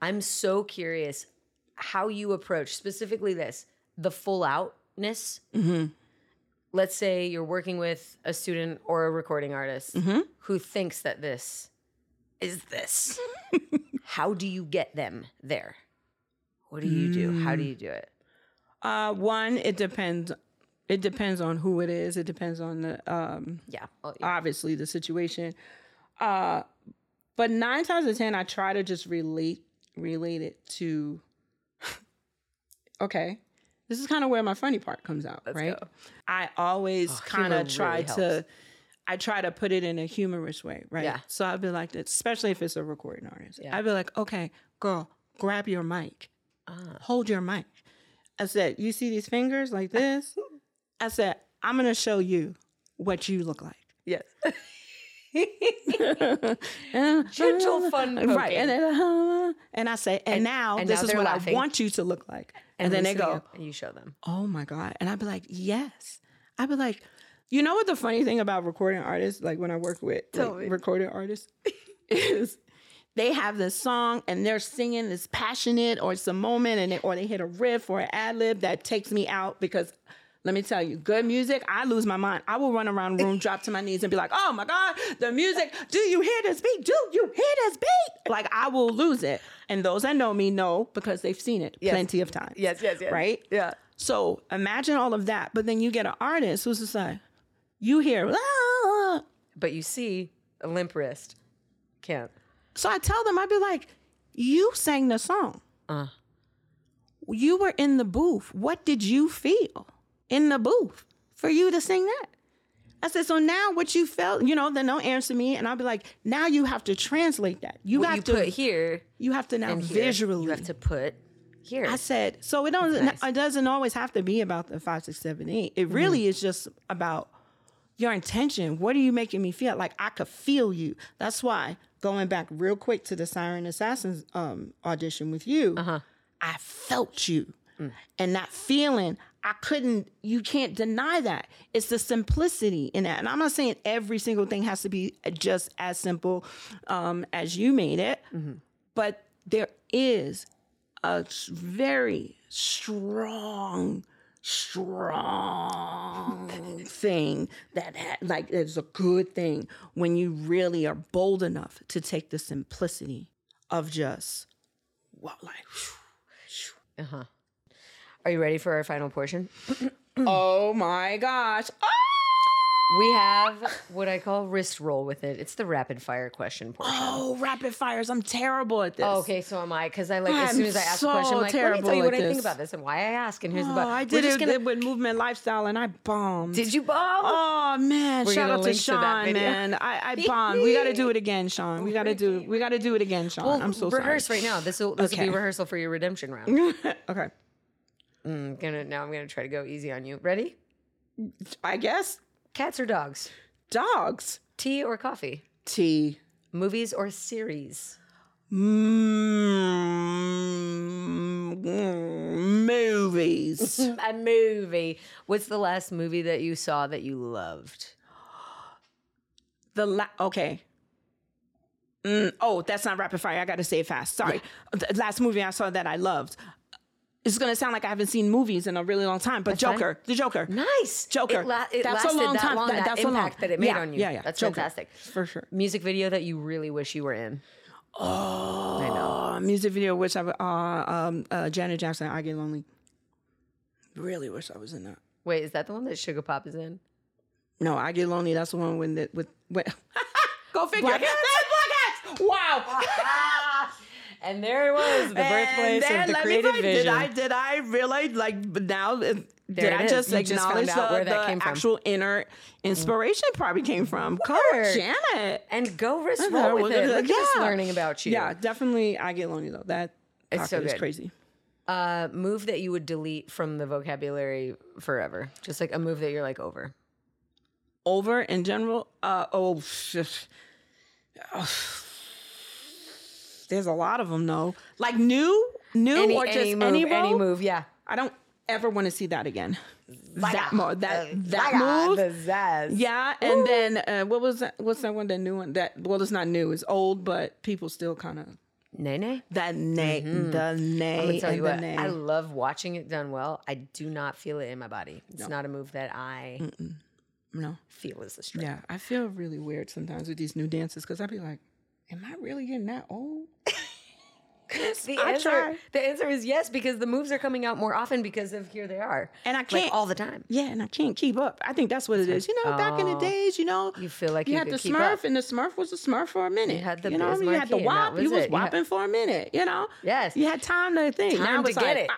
I'm so curious how you approach specifically this, the full outness. Let's say you're working with a student or a recording artist who thinks that this is this. How do you get them there? What do you do? How do you do it? One, it depends. It depends on who it is. It depends on the, obviously the situation. But 9 times out of 10, I try to just relate it to, okay, this is kind of where my funny part comes out. Let's right? Go. I always kind of try really to, I try to put it in a humorous way, right? Yeah. So I'd be like, especially if it's a recording artist, I'd be like, okay, girl, grab your mic. Hold your mic. I said, you see these fingers like this? I said, I'm going to show you what you look like. Yes. Gentle fun poking. Right. And I say, and this now is what laughing. I want you to look like. And then they go, and you show them. Oh my God. And I'd be like, yes. I'd be like, you know what the funny thing about recording artists, like when I work with recording artists, is they have this song and they're singing this passionate or some moment, or they hit a riff or an ad lib that takes me out, because Let me tell you, good music, I lose my mind. I will run around the room, drop to my knees and be like, oh my God, the music. Do you hear this beat? Do you hear this beat? Like, I will lose it. And those that know me know because they've seen it plenty of times. Yes. Right? Yeah. So imagine all of that. But then you get an artist who's just like, you hear, ah. But you see a limp wrist. Can't. So I tell them, I'd be like, you sang the song. You were in the booth. What did you feel in the booth for you to sing that? I said, so now what you felt, you know, then they'll answer me. And I'll be like, now you have to translate that. You have to now visually. You have to put here. I said, so it doesn't always have to be about the 5, 6, 7, 8. It really is just about your intention. What are you making me feel? Like, I could feel you. That's why, going back real quick to the Siren Assassins audition with you, I felt you. And that feeling, you can't deny that. It's the simplicity in that. And I'm not saying every single thing has to be just as simple as you made it, but there is a very strong thing that is a good thing when you really are bold enough to take the simplicity of just, wow, like, Are you ready for our final portion? Oh my gosh. Oh! We have what I call wrist roll with it. It's the rapid fire question portion. Oh, rapid fires. I'm terrible at this. Oh, okay, so am I. Because as soon as I ask a question, I'm like, let me tell you what I think about this and why I ask and here's the button. I did it with Movement Lifestyle and I bombed. Did you bomb? Oh, man. Shout out to Sean, man. I bombed. We got to do it again, Sean. We got to do it again, Sean. Well, I'm so sorry. Rehearse right now. This will be rehearsal for your redemption round. Okay. Now I'm going to try to go easy on you. Ready? I guess. Cats or dogs? Dogs. Tea or coffee? Tea. Movies or series? Movies. A movie. What's the last movie that you saw that you loved? Okay. Oh, that's not rapid fire. I got to say it fast. Sorry. Yeah. The last movie I saw that I loved. It's going to sound like I haven't seen movies in a really long time, but The Joker. Nice. Joker. It lasted that long, that impact it made on you. Yeah. That's Joker. Fantastic. For sure. Music video that you really wish you were in. Oh, I know. Music video which I Janet Jackson, I Get Lonely. Really wish I was in that. Wait, is that the one that Sugar Pop is in? No, I Get Lonely. That's the one with go figure. Black Hats. Wow. And there it was, the birthplace of the creative vision. Did I realize, like, now, did I just acknowledge the actual inner inspiration probably came from? Coach Janet. And go wrist roll with it. Look at us learning about you. Yeah, definitely I Get Lonely, though. That is crazy. Move that you would delete from the vocabulary forever. Just, like, a move that you're, like, over. Over in general? There's a lot of them, though. Like any move, yeah. I don't ever want to see that again. That move, the zazz. Yeah, and then what was that? What's that one? The new one that it's not new. It's old, but people still kind of nay. I'm gonna tell you what. I love watching it done well. I do not feel it in my body. It's not a move that I feel is the strength. Yeah, I feel really weird sometimes with these new dances because I'd be like, am I really getting that old? The answer is yes, because the moves are coming out more often because of here they are. And I can't. Like, all the time. Yeah, and I can't keep up. I think that's what it is. You know, back in the days, you know. You feel like you had the Smurf and the Smurf was a Smurf for a minute. You had the Bismarcky. You had the WAP. You was WAPing for a minute, you know. Yes. You had time to think. Time to get it.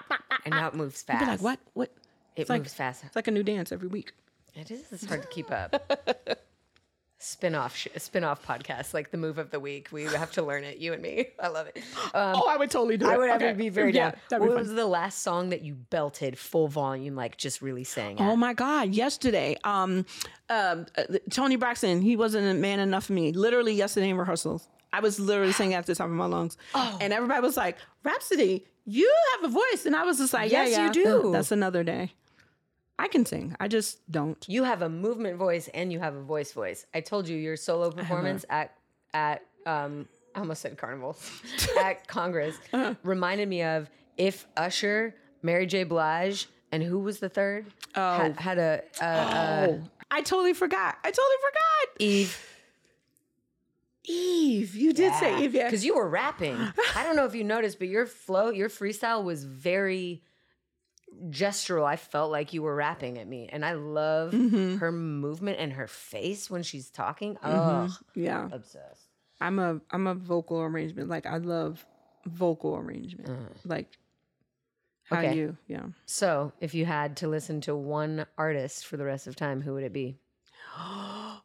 And now it moves fast. You'd be like, what? It moves fast. It's like a new dance every week. It is. It's hard to keep up. Spin-off podcast, like the move of the week. We have to learn it, you and me. I love it. I would totally do it. I would have to be very down. What was the last song that you belted full volume, like just really sang? Oh my God, yesterday. Tony Braxton, he wasn't a man enough for me. Literally yesterday in rehearsals, I was literally singing at the top of my lungs. Oh. And everybody was like, Rhapsody, you have a voice. And I was just like, yes, you do. That's another day. I can sing. I just don't. You have a movement voice and you have a voice. I told you your solo performance at I almost said Carnival, at Congress reminded me of if Usher, Mary J. Blige, And who was the third? Oh. I totally forgot. Eve. You did say Eve, yeah. Because you were rapping. I don't know if you noticed, but your flow, your freestyle was very gestural. I felt like you were rapping at me. And I love her movement and her face when she's talking. Yeah. I'm obsessed. I'm a vocal arrangement. Like, I love vocal arrangement. Like, how do you? Yeah. So, if you had to listen to one artist for the rest of time, who would it be?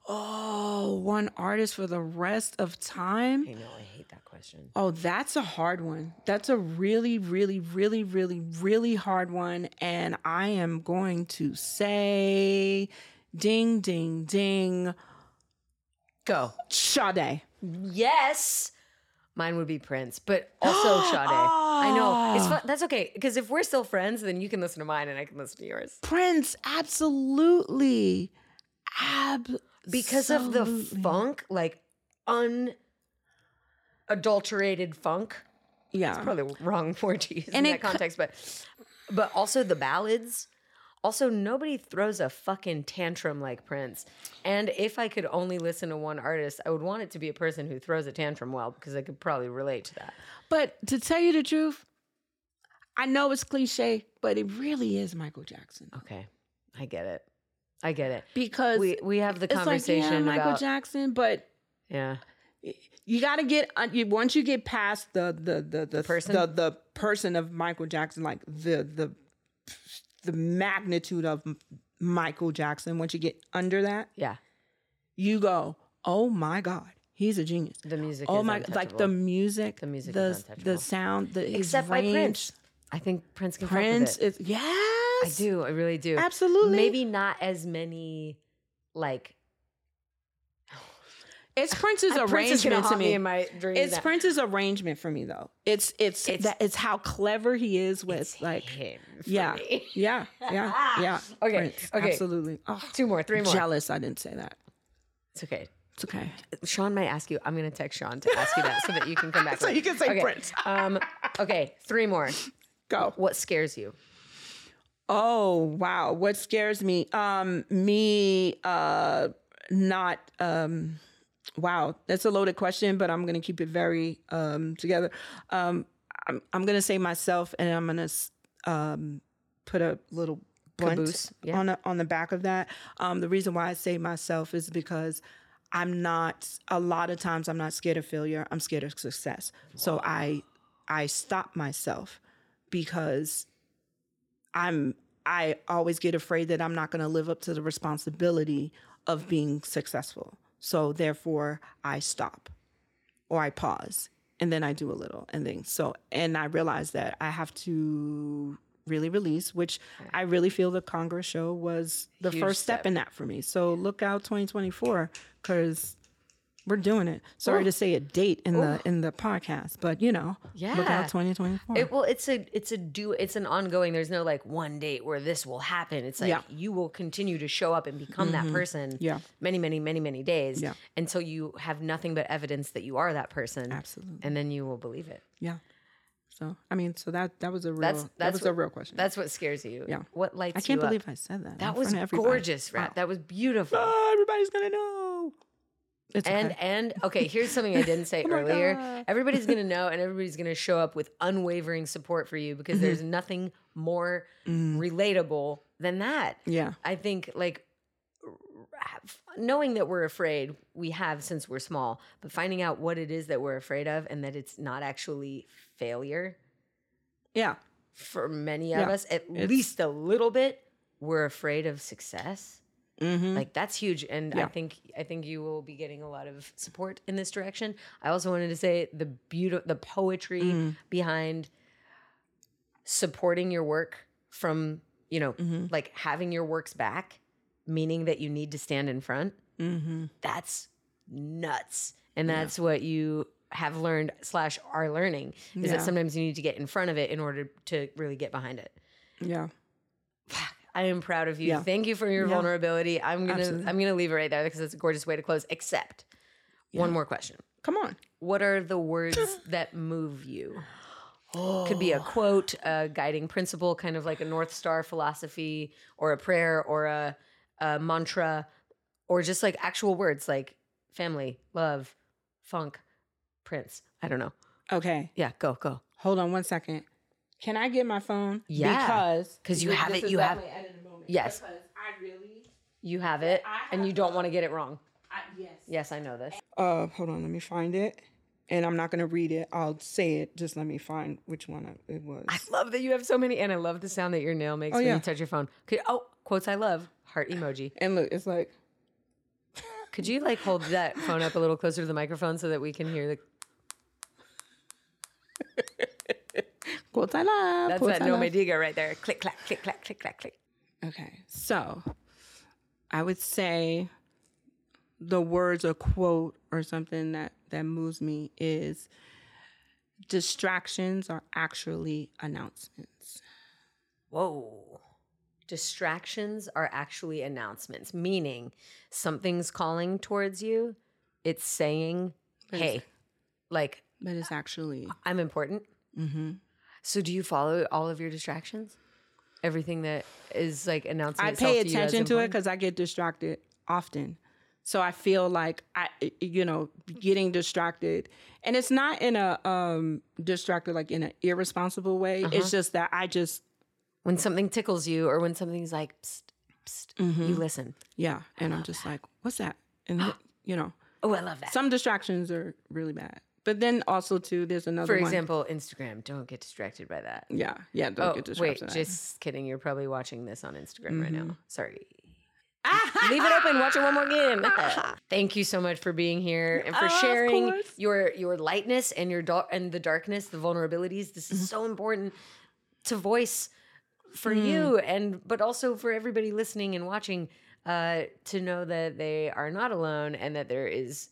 Oh, one artist for the rest of time? I know, I hate that question. Oh, that's a hard one. That's a really, really, really, really, really hard one. And I am going to say, ding, ding, ding. Go. Sade. Yes. Mine would be Prince, but also Sade. Oh. I know. It's fun. That's okay. Because if we're still friends, then you can listen to mine and I can listen to yours. Prince, absolutely. Because of the funk, like unadulterated funk. Yeah. It's probably the wrong word to use in that context, but also the ballads. Also, nobody throws a fucking tantrum like Prince. And if I could only listen to one artist, I would want it to be a person who throws a tantrum well, because I could probably relate to that. But to tell you the truth, I know it's cliche, but it really is Michael Jackson. Okay. I get it. Because we have the conversation like, Michael Jackson, but you got to get, once you get past the person? The person of Michael Jackson, like the magnitude of Michael Jackson, once you get under that, you go, oh my God, he's a genius. The music, oh my, is like the music, is the sound, except by Prince. I think Prince can help with it. Yes, I do. I really do. Absolutely. Maybe not as many like. It's Prince's arrangement to me. It's Prince's arrangement for me, though. It's how clever he is with like him. Yeah. Okay. Prince, okay. Absolutely. Oh, three more. Jealous. I didn't say that. It's okay. Sean might ask you. I'm gonna text Sean to ask you that so that you can come back. You can say Prince. Okay. Three more. Go. What scares you? Oh wow! What scares me? Not. Wow, that's a loaded question, but I'm gonna keep it very together. I'm gonna say myself, and I'm gonna put a little blunt on the back of that. The reason why I say myself is because I'm not scared of failure. I'm scared of success. Wow. So I stop myself because I always get afraid that I'm not gonna live up to the responsibility of being successful. So therefore I stop or I pause and then I do a little and then and I realize that I have to really release, which I really feel the Congress show was the first step in that for me. So look out 2024 because we're doing it. Sorry to say a date in the podcast, but you know, look out 2024. It's an ongoing, there's no like one date where this will happen. It's like you will continue to show up and become that person many, many, many, many days until you have nothing but evidence that you are that person. Absolutely. And then you will believe it. Yeah. So, I mean, that was a real a real question. That's what scares you. Yeah. What lights you up? I can't believe I said that. That was gorgeous, Rat. Wow. That was beautiful. Oh, everybody's going to know. It's okay, here's something I didn't say earlier. God. Everybody's going to know and everybody's going to show up with unwavering support for you because there's nothing more relatable than that. Yeah. I think like knowing that we're afraid, we have since we're small, but finding out what it is that we're afraid of and that it's not actually failure. Yeah. For many of us, at least a little bit, we're afraid of success. Mm-hmm. Like that's huge, and I think you will be getting a lot of support in this direction. I also wanted to say the poetry behind supporting your work from like having your works back, meaning that you need to stand in front. Mm-hmm. That's nuts, and that's what you have learned / are learning is that sometimes you need to get in front of it in order to really get behind it. Yeah. I am proud of you. Yeah. Thank you for your vulnerability. I'm gonna leave it right there because it's a gorgeous way to close. Except one more question. Come on. What are the words that move you? Could be a quote, a guiding principle, kind of like a North Star philosophy, or a prayer, or a mantra, or just like actual words like family, love, funk, Prince. I don't know. Okay. Yeah, go. Hold on one second. Can I get my phone? Yeah. Because you have it. You have it. Yes. Because I really. You have it, and you don't want to get it wrong. Yes. Yes, I know this. Hold on. Let me find it. And I'm not going to read it. I'll say it. Just let me find which one it was. I love that you have so many. And I love the sound that your nail makes when you touch your phone. Quotes I love. Heart emoji. And look, it's like. Could you like hold that phone up a little closer to the microphone so that we can hear the. Quotes I love. That's that Nome Diga right there. Click, clack, click, clack, click, clack, click. Okay. So I would say the words or quote or something that moves me is distractions are actually announcements. Whoa. Distractions are actually announcements, meaning something's calling towards you. It's saying, hey, like. But it's actually. I'm important. Mm-hmm. So do you follow all of your distractions? Everything that is like announcing itself to you as important? I pay attention to it because I get distracted often. So I feel like getting distracted, and it's not in a distracted like in an irresponsible way. Uh-huh. It's just that when something tickles you or when something's like, psst, psst, mm-hmm. you listen. Yeah, and I'm just like, what's that? And oh, I love that. Some distractions are really bad, but then also too, there's another. For example, Instagram. Don't get distracted by that. Yeah. Don't get distracted. Wait, just kidding. You're probably watching this on Instagram right now. Sorry. Leave it open. Watch it one more game. Thank you so much for being here and for sharing your lightness and your the darkness, the vulnerabilities. This is so important to voice for you, but also for everybody listening and watching to know that they are not alone and that there is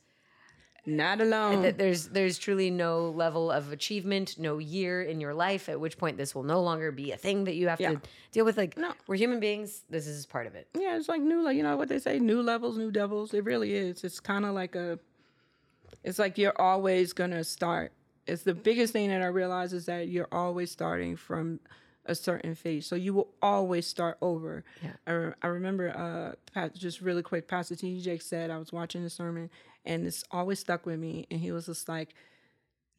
not alone. And that there's truly no level of achievement, no year in your life at which point this will no longer be a thing that you have to deal with. Like we're human beings. This is part of it. Yeah, it's like new, like what they say, new levels, new devils. It really is. It's kind of like it's like you're always gonna start. It's the biggest thing that I realize is that you're always starting from a certain phase, so you will always start over. Yeah. I remember just really quick, Pastor T.D. Jakes said, I was watching a sermon and this always stuck with me, and he was just like,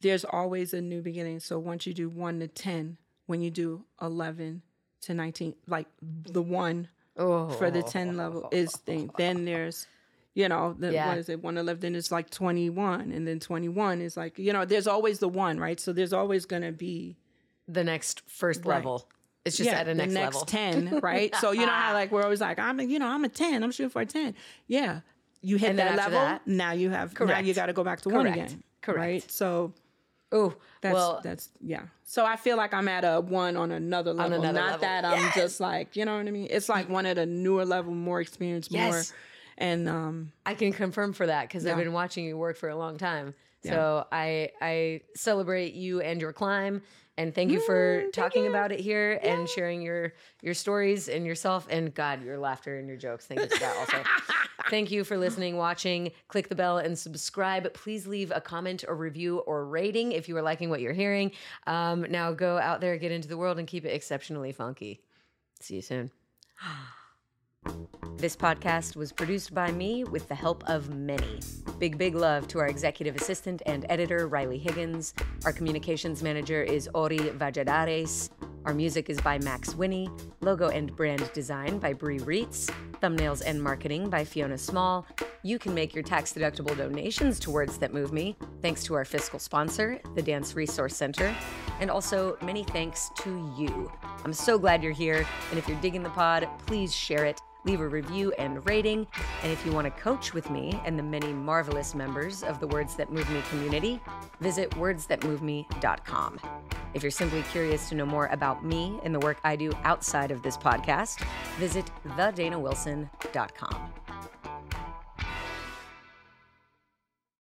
there's always a new beginning. So once you do 1 to 10, when you do 11 to 19, like the 1 for the 10 level is thing, then there's what is it? 1 to 11, then it's like 21, and then 21 is like there's always the 1, right? So there's always gonna be the next first level. Right. It's just at the next level. 10, right? So you know how like we're always like, I'm a 10. I'm shooting for a 10. Yeah. You hit that level. Now you have now you got to go back to 1 again. Correct. Right? So that's so I feel like I'm at a 1 on another level. That I'm just like, you know what I mean? It's like one at a newer level, more experience, more. And I can confirm for that because I've been watching you work for a long time. Yeah. So I celebrate you and your climb, and thank you for talking about it here and sharing your stories and yourself, and God, your laughter and your jokes. Thank you for that also. Thank you for listening, watching. Click the bell and subscribe. Please leave a comment or review or rating if you are liking what you're hearing. Now go out there, get into the world, and keep it exceptionally funky. See you soon. This podcast was produced by me with the help of many. Big, big love to our executive assistant and editor, Riley Higgins. Our communications manager is Ori Valladares. Our music is by Max Winnie. Logo and brand design by Bree Reitz. Thumbnails and marketing by Fiona Small. You can make your tax-deductible donations to Words That Move Me, thanks to our fiscal sponsor, the Dance Resource Center. And also, many thanks to you. I'm so glad you're here. And if you're digging the pod, please share it. Leave a review and rating. And if you want to coach with me and the many marvelous members of the Words That Move Me community, visit wordsthatmoveme.com. If you're simply curious to know more about me and the work I do outside of this podcast, visit thedanawilson.com.